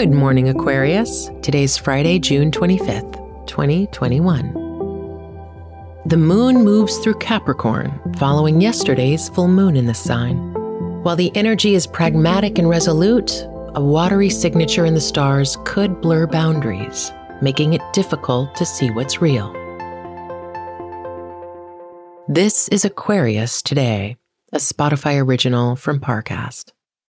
Good morning, Aquarius. Today's Friday, June 25th, 2021. The moon moves through Capricorn, following yesterday's full moon in the sign. While the energy is pragmatic and resolute, a watery signature in the stars could blur boundaries, making it difficult to see what's real. This is Aquarius Today, a Spotify original from Parcast.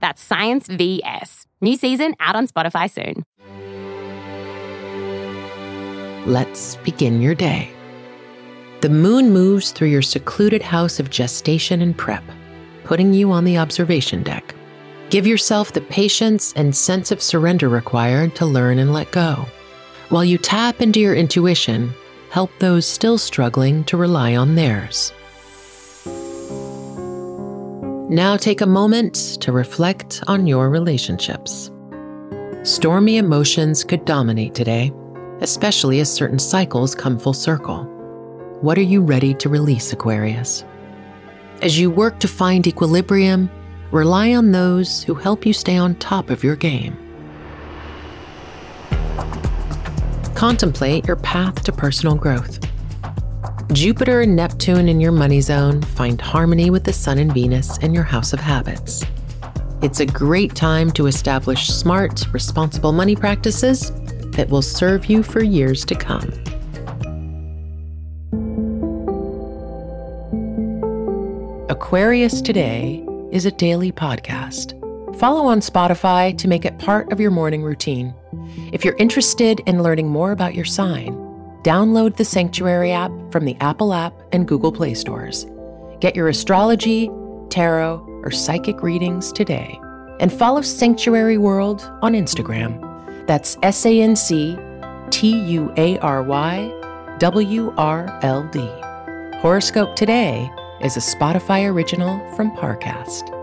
That's Science VS. New season out on Spotify soon. Let's begin your day. The moon moves through your secluded house of gestation and prep, putting you on the observation deck. Give yourself the patience and sense of surrender required to learn and let go. While you tap into your intuition, help those still struggling to rely on theirs. Now take a moment to reflect on your relationships. Stormy emotions could dominate today, especially as certain cycles come full circle. What are you ready to release, Aquarius? As you work to find equilibrium, rely on those who help you stay on top of your game. Contemplate your path to personal growth. Jupiter and Neptune in your money zone find harmony with the Sun and Venus in your house of habits. It's a great time to establish smart, responsible money practices that will serve you for years to come. Aquarius Today is a daily podcast. Follow on Spotify to make it part of your morning routine. If you're interested in learning more about your sign, download the Sanctuary app from the Apple App and Google Play stores. Get your astrology, tarot, or psychic readings today. And follow Sanctuary World on Instagram. That's SanctuaryWrld. Horoscope Today is a Spotify original from Parcast.